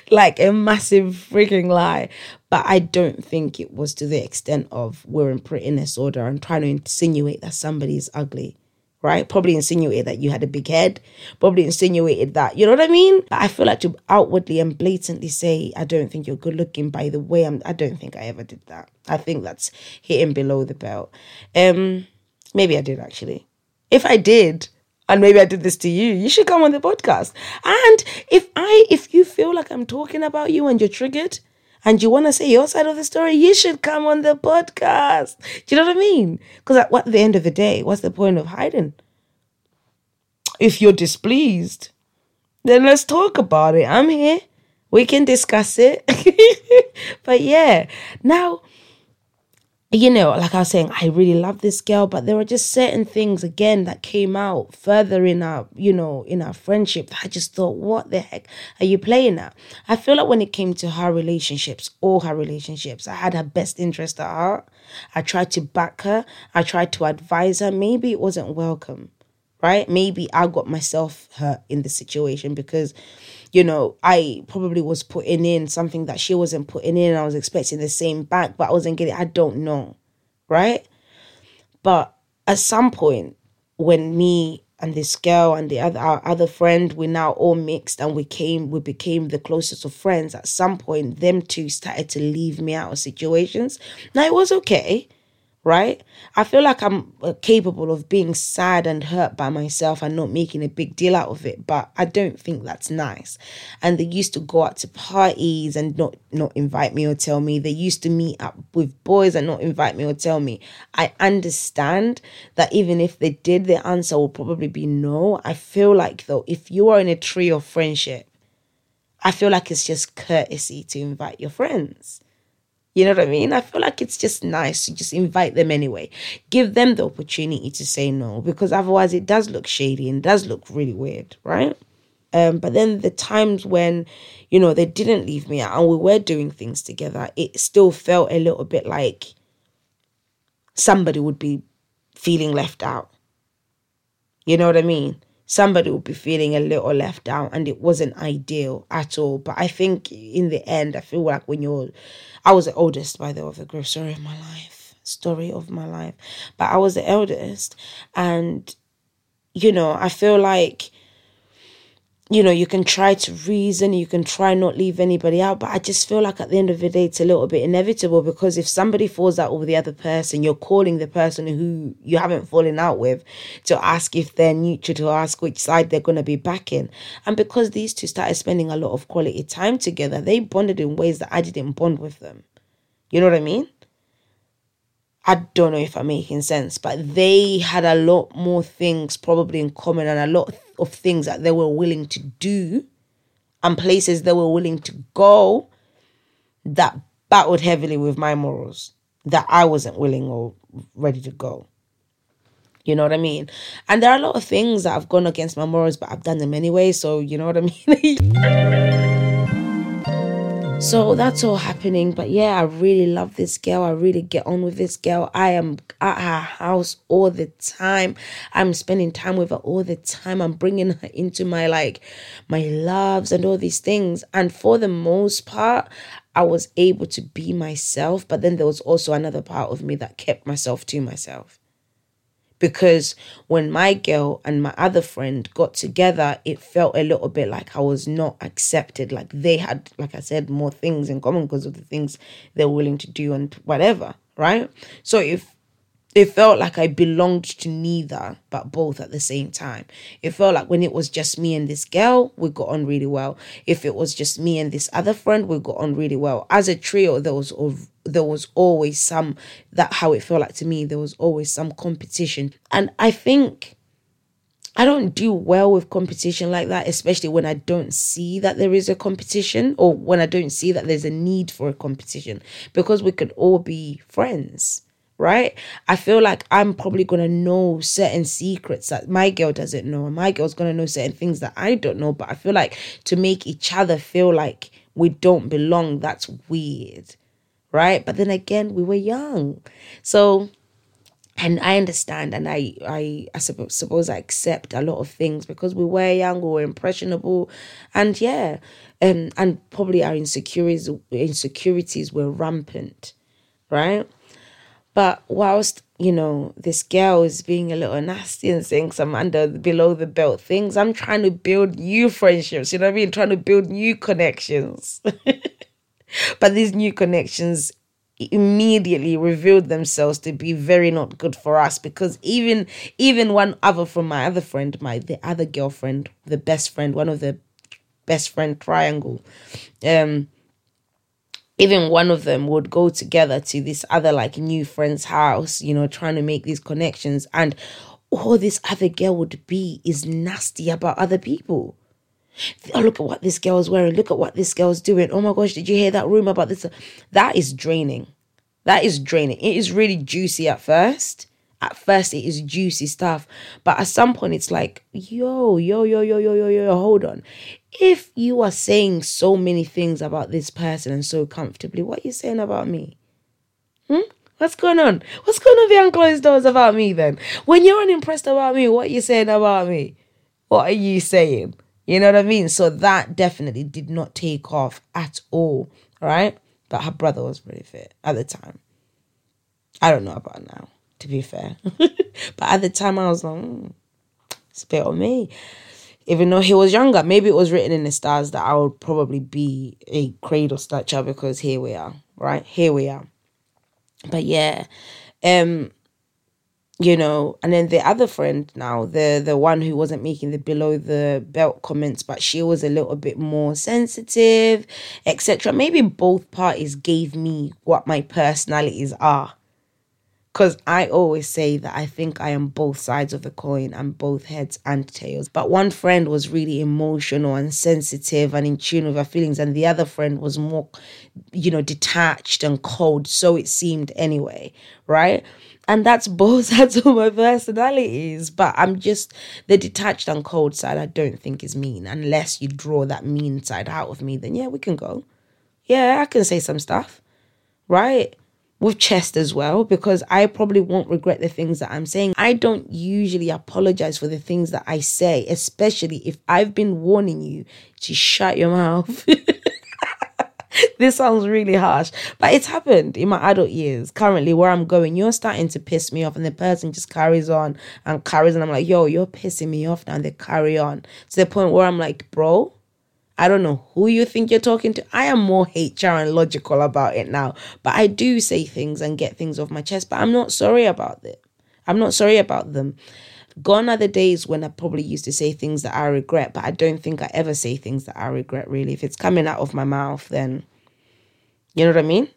Like a massive freaking lie. But I don't think it was to the extent of we're in prettiness order and trying to insinuate that somebody's ugly, right? Probably insinuated that you had a big head, probably insinuated that, you know what I mean? I feel like to outwardly and blatantly say, I don't think you're good looking, by the way, I'm, I don't think I ever did that. I think that's hitting below the belt. Um, maybe I did actually. If I did, and maybe I did this to you, you should come on the podcast. And if I, if you feel like I'm talking about you and you're triggered and you want to say your side of the story, you should come on the podcast. Do you know what I mean? Because at, at the end of the day, what's the point of hiding? If you're displeased, then let's talk about it. I'm here. We can discuss it. But yeah, now, you know, like I was saying, I really love this girl, but there were just certain things, again, that came out further in our, you know, in our friendship that I just thought, what the heck are you playing at? I feel like when it came to her relationships, all her relationships, I had her best interest at heart. I tried to back her. I tried to advise her. Maybe it wasn't welcome, right? Maybe I got myself hurt in the situation because, you know, I probably was putting in something that she wasn't putting in. I was expecting the same back, but I wasn't getting it. I don't know, right? But at some point, when me and this girl and the other our other friend, we now all mixed and we came, we became the closest of friends. At some point, them two started to leave me out of situations. Now, it was okay, right? I feel like I'm capable of being sad and hurt by myself and not making a big deal out of it, but I don't think that's nice. And they used to go out to parties and not, not invite me or tell me. They used to meet up with boys and not invite me or tell me. I understand that even if they did, the answer will probably be no. I feel like, though, if you are in a tree of friendship, I feel like it's just courtesy to invite your friends. You know what I mean? I feel like it's just nice to just invite them anyway. Give them the opportunity to say no, because otherwise it does look shady and does look really weird, right? Um, but then the times when, you know, they didn't leave me out and we were doing things together, it still felt a little bit like somebody would be feeling left out. You know what I mean? Somebody would be feeling a little left out, and it wasn't ideal at all. But I think in the end, I feel like when you're, I was the oldest, by the way, of the group, story of my life, story of my life. But I was the eldest, and, you know, I feel like, you know, you can try to reason, you can try not leave anybody out, but I just feel like at the end of the day, it's a little bit inevitable, because if somebody falls out with the other person, you're calling the person who you haven't fallen out with to ask if they're neutral, to ask which side they're going to be backing. And because these two started spending a lot of quality time together, they bonded in ways that I didn't bond with them. You know what I mean? I don't know if I'm making sense, but they had a lot more things probably in common and a lot of things that they were willing to do and places they were willing to go that battled heavily with my morals, that I wasn't willing or ready to go. You know what I mean? And there are a lot of things that I've gone against my morals, but I've done them anyway, so you know what I mean? So that's all happening. But yeah, I really love this girl. I really get on with this girl. I am at her house all the time. I'm spending time with her all the time. I'm bringing her into my, like, my loves and all these things. And for the most part, I was able to be myself. But then there was also another part of me that kept myself to myself. Because when my girl and my other friend got together, it felt a little bit like I was not accepted. Like they had, like I said, more things in common because of the things they're willing to do and whatever, right? So if it felt like I belonged to neither, but both at the same time. It felt like when it was just me and this girl, we got on really well. If it was just me and this other friend, we got on really well. As a trio, there was ov- there was always some, that how it felt like to me, there was always some competition. And I think I don't do well with competition like that, especially when I don't see that there is a competition or when I don't see that there's a need for a competition, because we could all be friends. right? I feel like I'm probably going to know certain secrets that my girl doesn't know. My girl's going to know certain things that I don't know. But I feel like to make each other feel like we don't belong, that's weird, right? But then again, we were young. So, and I understand, and I, I, I suppose I accept a lot of things because we were young, we were impressionable, and yeah, and and probably our insecurities insecurities were rampant, right? But whilst, you know, this girl is being a little nasty and saying some under below the belt things, I'm trying to build new friendships, you know what I mean? Trying to build new connections. But these new connections immediately revealed themselves to be very not good for us, because even even one other from my other friend, my the other girlfriend, the best friend, one of the best friend triangle, um, even one of them would go together to this other like new friend's house, you know, trying to make these connections, and all this other girl would be is nasty about other people. Oh, look at what this girl's wearing. Look at what this girl's doing. Oh my gosh, did you hear that rumor about this? That is draining. That is draining. It is really juicy at first. At first, it is juicy stuff. But at some point, it's like, yo, yo, yo, yo, yo, yo, yo, hold on. If you are saying so many things about this person and so comfortably, what are you saying about me? Hmm? What's going on? What's going on behind closed doors about me then? When you're unimpressed about me, what are you saying about me? What are you saying? You know what I mean? So that definitely did not take off at all, right? But her brother was really fit at the time. I don't know about now, to be fair. But at the time, I was like, mm, it's a bit on me. Even though he was younger, maybe it was written in the stars that I would probably be a cradle snatcher, because here we are, right? Here we are. But yeah, um... you know, and then the other friend now, the the one who wasn't making the below the belt comments, but she was a little bit more sensitive, et cetera. Maybe both parties gave me what my personalities are. Because I always say that I think I am both sides of the coin and both heads and tails. But one friend was really emotional and sensitive and in tune with her feelings. And the other friend was more, you know, detached and cold. So it seemed anyway, right? And that's both sides of my personalities. But I'm just, the detached and cold side I don't think is mean. Unless you draw that mean side out of me, then yeah, we can go. Yeah, I can say some stuff, right? With chest as well, because I probably won't regret the things that I'm saying. I don't usually apologize for the things that I say, especially if I've been warning you to shut your mouth. This sounds really harsh, but it's happened in my adult years. Currently, where I'm going, you're starting to piss me off, and the person just carries on and carries on. I'm like, yo, you're pissing me off now, and they carry on to the point where I'm like, bro, I don't know who you think you're talking to. I am more H R and logical about it now. But I do say things and get things off my chest. But I'm not sorry about it. I'm not sorry about them. Gone are the days when I probably used to say things that I regret. But I don't think I ever say things that I regret, really. If it's coming out of my mouth, then, you know what I mean?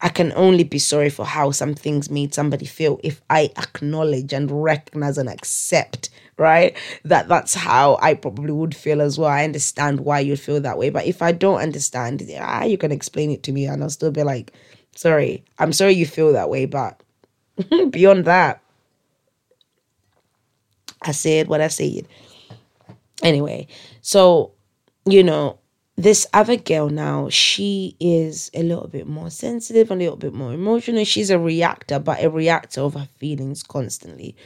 I can only be sorry for how some things made somebody feel if I acknowledge and recognize and accept, right? That that's how I probably would feel as well. I understand why you feel that way. But if I don't understand, ah, you can explain it to me and I'll still be like, sorry, I'm sorry you feel that way. But beyond that, I said what I said. Anyway, so, you know, this other girl now, she is a little bit more sensitive, a little bit more emotional. She's a reactor, but a reactor of her feelings constantly.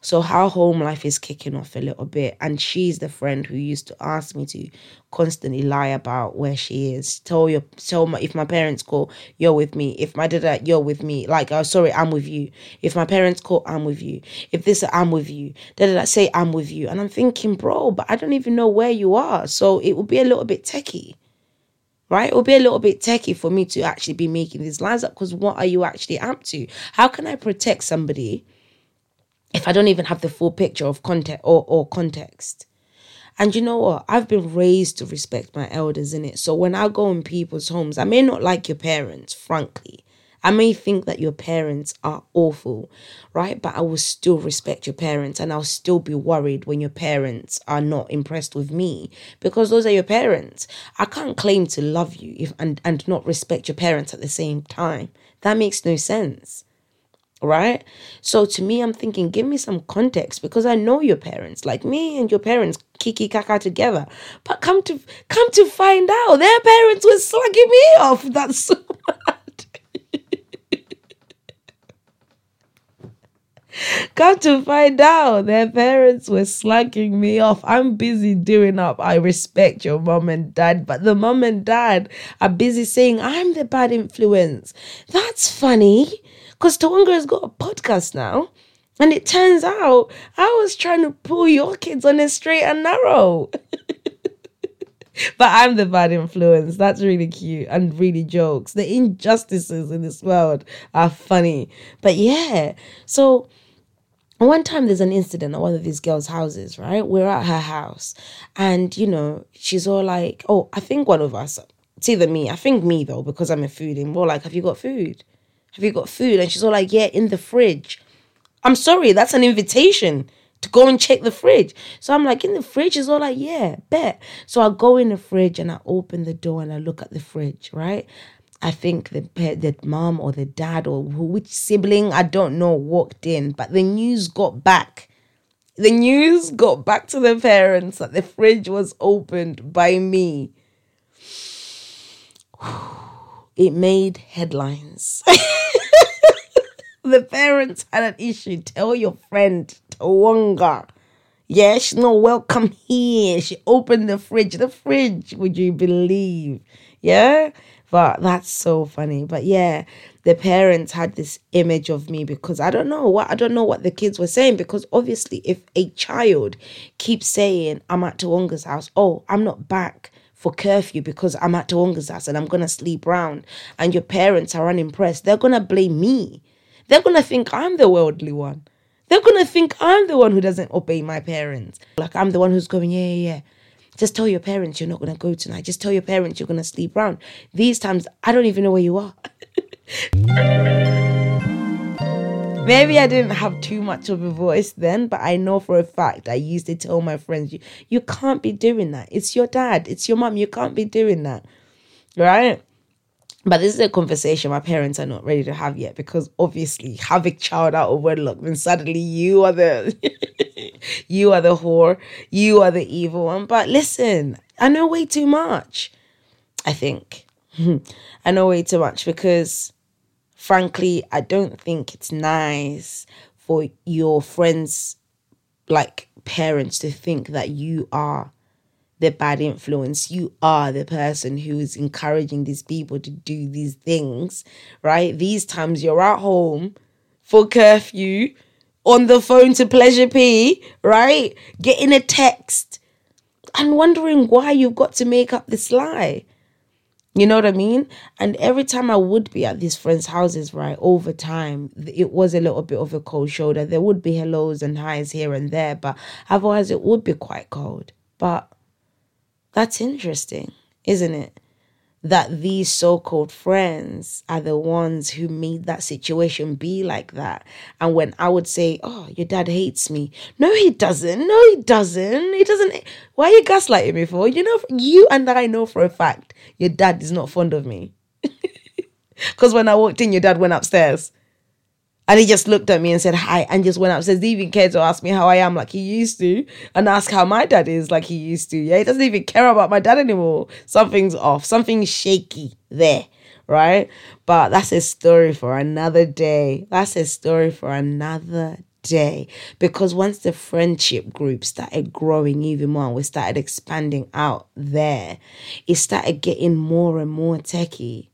So her home life is kicking off a little bit. And she's the friend who used to ask me to constantly lie about where she is. Tell your, tell my, if my parents call, you're with me. If my dad, you're with me. Like, oh, sorry, I'm with you. If my parents call, I'm with you. If this, I'm with you. Dada, say I'm with you. And I'm thinking, bro, but I don't even know where you are. So it will be a little bit techie, right? It will be a little bit techie for me to actually be making these lines up, because what are you actually up to? How can I protect somebody if I don't even have the full picture of context or, or context? And you know what? I've been raised to respect my elders, innit? So when I go in people's homes, I may not like your parents, frankly. I may think that your parents are awful, right? But I will still respect your parents, and I'll still be worried when your parents are not impressed with me, because those are your parents. I can't claim to love you if and, and not respect your parents at the same time. That makes no sense. right? So to me, I'm thinking, give me some context, because I know your parents, like me and your parents, kiki kaka together. But come to come to find out, their parents were slugging me off. That's so bad. Come to find out, their parents were slugging me off. I'm busy doing up. I respect your mom and dad, but the mom and dad are busy saying I'm the bad influence. That's funny. Because Tawonga has got a podcast now. And it turns out I was trying to pull your kids on a straight and narrow. But I'm the bad influence. That's really cute and really jokes. The injustices in this world are funny. But yeah, so one time there's an incident at one of these girls' houses, right? We're at her house. And, you know, she's all like, oh, I think one of us, it's either me. I think me, though, because I'm a foodie. More like, have you got food? Have you got food? And she's all like, yeah, in the fridge. I'm sorry, that's an invitation to go and check the fridge. So I'm like, in the fridge? She's all like, yeah, bet. So I go in the fridge and I open the door and I look at the fridge, right? I think the, the mom or the dad or which sibling, I don't know, walked in. But the news got back. The news got back to the parents that the fridge was opened by me. It made headlines. The parents had an issue. Tell your friend, Tawonga. Yeah, she's not welcome here. She opened the fridge. The fridge, would you believe? Yeah? But that's so funny. But yeah, the parents had this image of me because I don't know what I don't know what the kids were saying. Because obviously, if a child keeps saying, I'm at Tawonga's house, oh, I'm not back for curfew because I'm at Tawonga's house and I'm going to sleep round, and your parents are unimpressed, they're going to blame me. They're going to think I'm the worldly one. They're going to think I'm the one who doesn't obey my parents. Like, I'm the one who's going, yeah, yeah, yeah. Just tell your parents you're not going to go tonight. Just tell your parents you're going to sleep round. These times, I don't even know where you are. Maybe I didn't have too much of a voice then, but I know for a fact I used to tell my friends, you, you can't be doing that. It's your dad. It's your mom. You can't be doing that. Right? But this is a conversation my parents are not ready to have yet, because obviously have a child out of wedlock, then suddenly you are the you are the whore, you are the evil one. But listen, I know way too much. I think I know way too much because, frankly, I don't think it's nice for your friends, like parents, to think that you are the bad influence. You are the person who is encouraging these people to do these things, right? These times you're at home for curfew, on the phone to Pleasure P, right? Getting a text and wondering why you've got to make up this lie. You know what I mean? And every time I would be at these friends' houses, right, over time, it was a little bit of a cold shoulder. There would be hellos and highs here and there, but otherwise it would be quite cold. But that's interesting, isn't it? That these so-called friends are the ones who made that situation be like that. And when I would say, oh, your dad hates me. No, he doesn't. No, he doesn't. He doesn't. Why are you gaslighting me for? You know, you and I know for a fact your dad is not fond of me. Because when I walked in, your dad went upstairs. And he just looked at me and said hi and just went upstairs. He didn't even care to ask me how I am like he used to, and ask how my dad is like he used to. Yeah, he doesn't even care about my dad anymore. Something's off. Something's shaky there, right? But that's a story for another day. That's a story for another day. Day because once the friendship group started growing even more, we started expanding out there. It started getting more and more techie.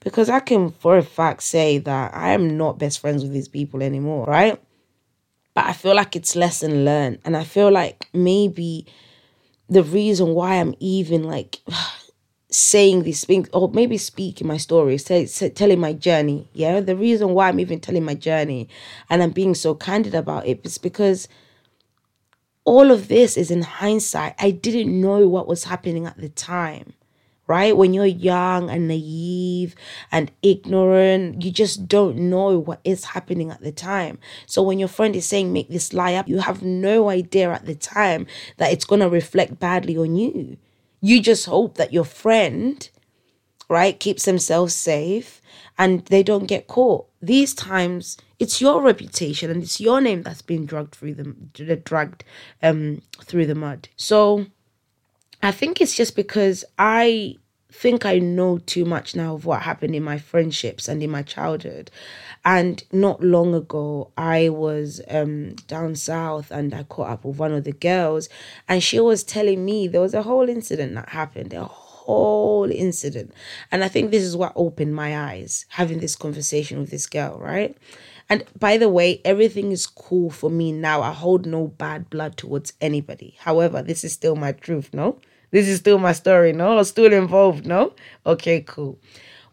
Because I can for a fact say that I am not best friends with these people anymore, right? But I feel like it's lesson learned. And I feel like maybe the reason why I'm even like saying these things, or maybe speaking my story, say, say, telling my journey, yeah? The reason why I'm even telling my journey and I'm being so candid about it is because all of this is in hindsight. I didn't know what was happening at the time. Right? When you're young and naive and ignorant, you just don't know what is happening at the time. So when your friend is saying, make this lie up, you have no idea at the time that it's going to reflect badly on you. You just hope that your friend, right, keeps themselves safe and they don't get caught. These times, it's your reputation and it's your name that's been dragged through the dragged um through the mud. So I think it's just because I think I know too much now of what happened in my friendships and in my childhood. And not long ago, I was um down south and I caught up with one of the girls, and she was telling me there was a whole incident that happened, a whole incident. And I think this is what opened my eyes, having this conversation with this girl, right? And by the way, everything is cool for me now. I hold no bad blood towards anybody. However, this is still my truth, no? This is still my story, no? I'm still involved, no? Okay, cool.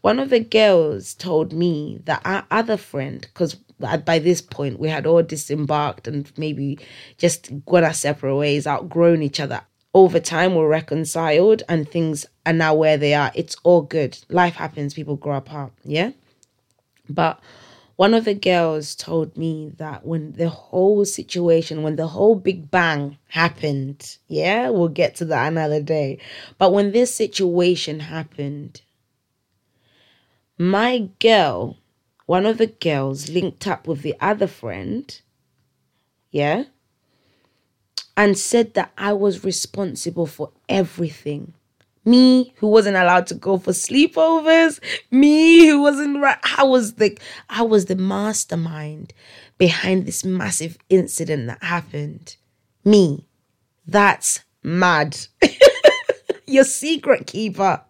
One of the girls told me that our other friend, because by this point we had all disembarked and maybe just gone our separate ways, outgrown each other. Over time, we're reconciled and things are now where they are. It's all good. Life happens. People grow apart, yeah? But one of the girls told me that when the whole situation, when the whole big bang happened, yeah, we'll get to that another day. But when this situation happened, my girl, one of the girls linked up with the other friend, yeah, and said that I was responsible for everything. Me, who wasn't allowed to go for sleepovers. Me, who wasn't right. I was the, I was the mastermind behind this massive incident that happened. Me. That's mad. Your secret keeper.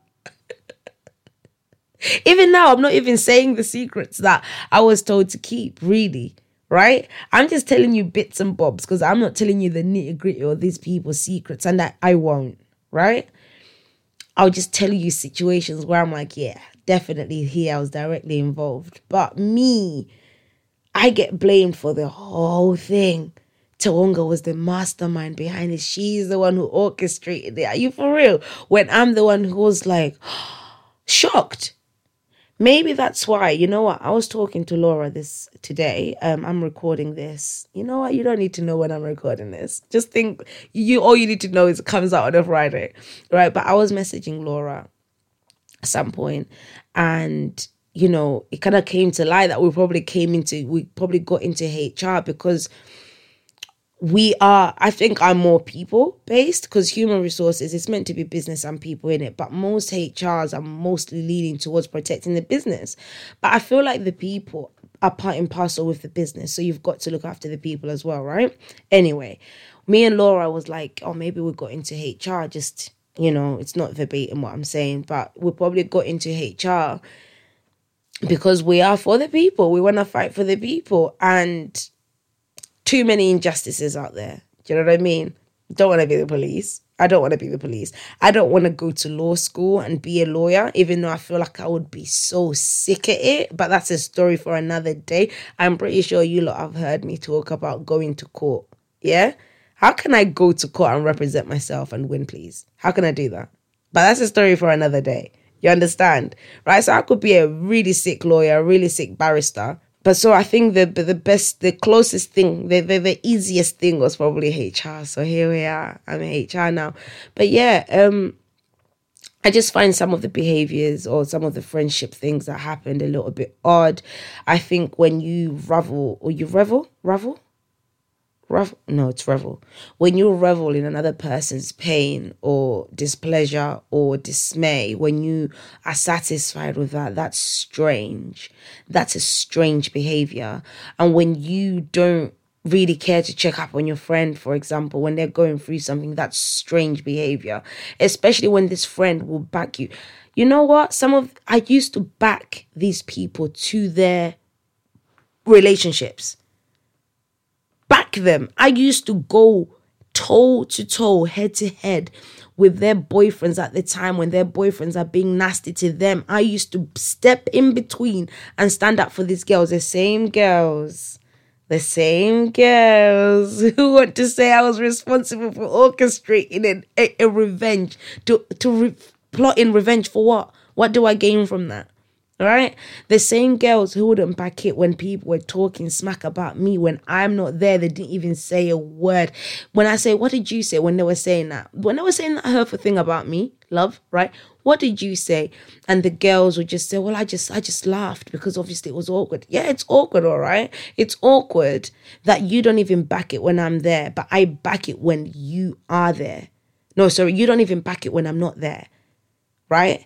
Even now, I'm not even saying the secrets that I was told to keep, really. Right? I'm just telling you bits and bobs because I'm not telling you the nitty-gritty of these people's secrets, and that I won't. Right? I'll just tell you situations where I'm like, yeah, definitely here I was directly involved. But me, I get blamed for the whole thing. Tawonga was the mastermind behind it. She's the one who orchestrated it. Are you for real? When I'm the one who was like, shocked. Maybe that's why, you know what? I was talking to Laura this today. Um, I'm recording this. You know what? You don't need to know when I'm recording this. Just think, you all you need to know is it comes out on a Friday, right? But I was messaging Laura at some point, and you know, it kind of came to light that we probably came into, we probably got into H R because we are, I think I'm more people based because human resources, it's meant to be business and people in it. But most H Rs are mostly leaning towards protecting the business. But I feel like the people are part and parcel with the business. So you've got to look after the people as well, right? Anyway, me and Laura was like, oh, maybe we got into H R. Just, you know, it's not verbatim what I'm saying, but we probably got into H R because we are for the people. We want to fight for the people. And too many injustices out there. Do you know what I mean? Don't want to be the police. I don't want to be the police. I don't want to go to law school and be a lawyer, even though I feel like I would be so sick at it. But that's a story for another day. I'm pretty sure you lot have heard me talk about going to court. Yeah? How can I go to court and represent myself and win, please? How can I do that? But that's a story for another day. You understand? Right? So I could be a really sick lawyer, a really sick barrister. But so I think the the best, the closest thing, the, the, the easiest thing was probably H R. So here we are. I'm in H R now. But yeah, um, I just find some of the behaviors or some of the friendship things that happened a little bit odd. I think when you revel or you revel, revel, revel, no, it's revel. When you revel in another person's pain or displeasure or dismay, when you are satisfied with that, that's strange. That's a strange behavior. And when you don't really care to check up on your friend, for example, when they're going through something, that's strange behavior, especially when this friend will back you. You know what? Some of, I used to back these people to their relationships. Back them. I used to go toe to toe, head to head with their boyfriends at the time when their boyfriends are being nasty to them. I used to step in between and stand up for these girls, the same girls, the same girls who want to say I was responsible for orchestrating an, a, a revenge, to, to re- plotting revenge for what? What do I gain from that? Right? The same girls who wouldn't back it when people were talking smack about me when I'm not there. They didn't even say a word. When I say, what did you say? When they were saying that, when they were saying that hurtful thing about me, love, right? What did you say? And the girls would just say, well, I just, I just laughed because obviously it was awkward. Yeah, it's awkward, all right? It's awkward that you don't even back it when I'm there, but I back it when you are there. No, sorry, you don't even back it when I'm not there, right?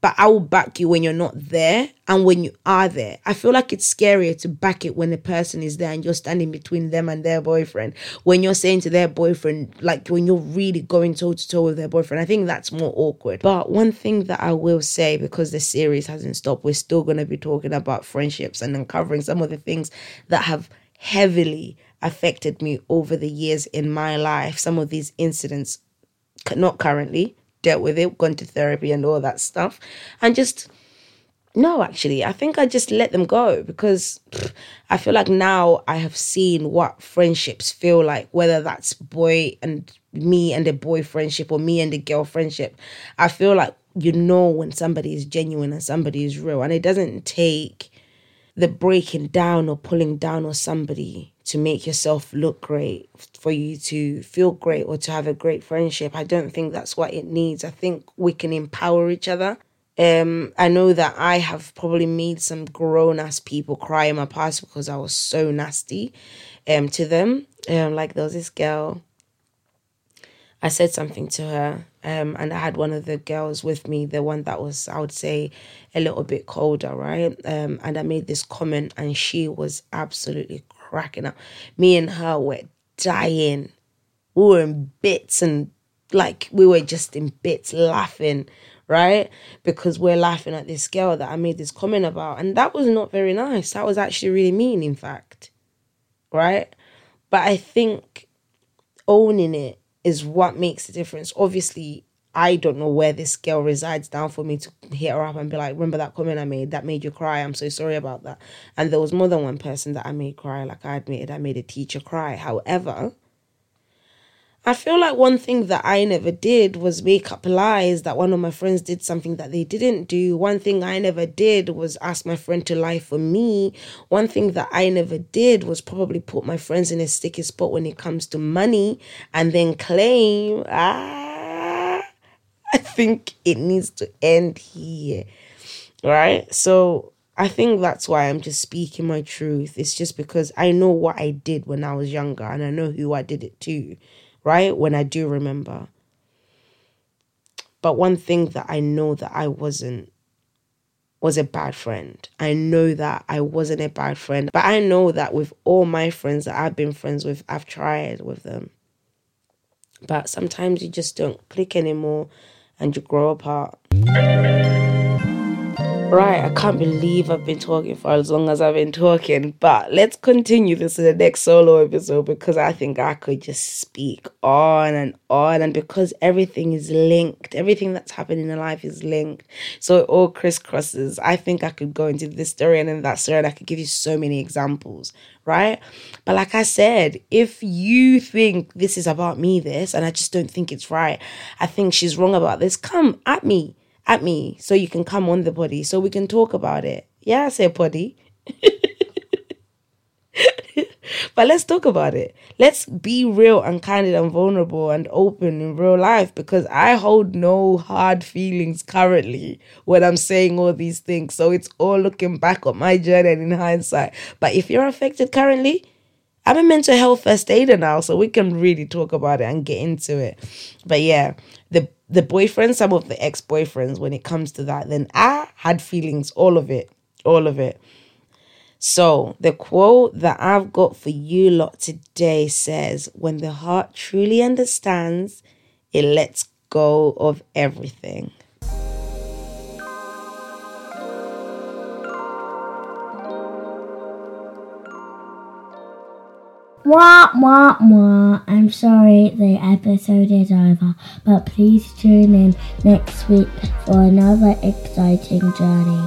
But I will back you when you're not there and when you are there. I feel like it's scarier to back it when the person is there and you're standing between them and their boyfriend. When you're saying to their boyfriend, like when you're really going toe-to-toe with their boyfriend, I think that's more awkward. But one thing that I will say, because the series hasn't stopped, we're still going to be talking about friendships and uncovering some of the things that have heavily affected me over the years in my life. Some of these incidents, not currently, dealt with it, gone to therapy and all that stuff. And just, no, actually, I think I just let them go because pff, I feel like now I have seen what friendships feel like, whether that's boy and me and a boy friendship or me and a girl friendship. I feel like you know when somebody is genuine and somebody is real, and it doesn't take the breaking down or pulling down on somebody to make yourself look great, for you to feel great or to have a great friendship. I don't think that's what it needs. I think we can empower each other. Um, I know that I have probably made some grown-ass people cry in my past because I was so nasty um, to them. Um, like there was this girl, I said something to her um, and I had one of the girls with me, the one that was, I would say, a little bit colder, right? Um, and I made this comment and she was absolutely cracking up. Me and her were dying. We were in bits and like we were just in bits laughing, right? Because we're laughing at this girl that I made this comment about. And that was not very nice. That was actually really mean, in fact, right? But I think owning it is what makes the difference. Obviously, I don't know where this girl resides down for me to hit her up and be like, remember that comment I made? That made you cry. I'm so sorry about that. And there was more than one person that I made cry. Like I admitted, I made a teacher cry. However, I feel like one thing that I never did was make up lies that one of my friends did something that they didn't do. One thing I never did was ask my friend to lie for me. One thing that I never did was probably put my friends in a sticky spot when it comes to money and then claim, ah, I think it needs to end here, right? So I think that's why I'm just speaking my truth. It's just because I know what I did when I was younger and I know who I did it to. Right? When I do remember. But one thing that I know that I wasn't was a bad friend. I know that I wasn't a bad friend. But I know that with all my friends that I've been friends with, I've tried with them. But sometimes you just don't click anymore and you grow apart. Right, I can't believe I've been talking for as long as I've been talking, but let's continue this in the next solo episode because I think I could just speak on and on, and because everything is linked, everything that's happening in life is linked, so it all crisscrosses. I think I could go into this story and then that story and I could give you so many examples, right? But like I said, if you think this is about me, this, and I just don't think it's right, I think she's wrong about this, come at me. at me so you can come on the body so we can talk about it. Yeah, I say body. But let's talk about it. Let's be real and candid and vulnerable and open in real life, because I hold no hard feelings currently when I'm saying all these things. So it's all looking back on my journey and in hindsight. But if you're affected currently, I'm a mental health first aider now, so we can really talk about it and get into it. But yeah, the the boyfriends, some of the ex-boyfriends, when it comes to that, then I had feelings, all of it, all of it. So the quote that I've got for you lot today says, when the heart truly understands, it lets go of everything. Wah, wah, wah. I'm sorry the episode is over, but please tune in next week for another exciting journey.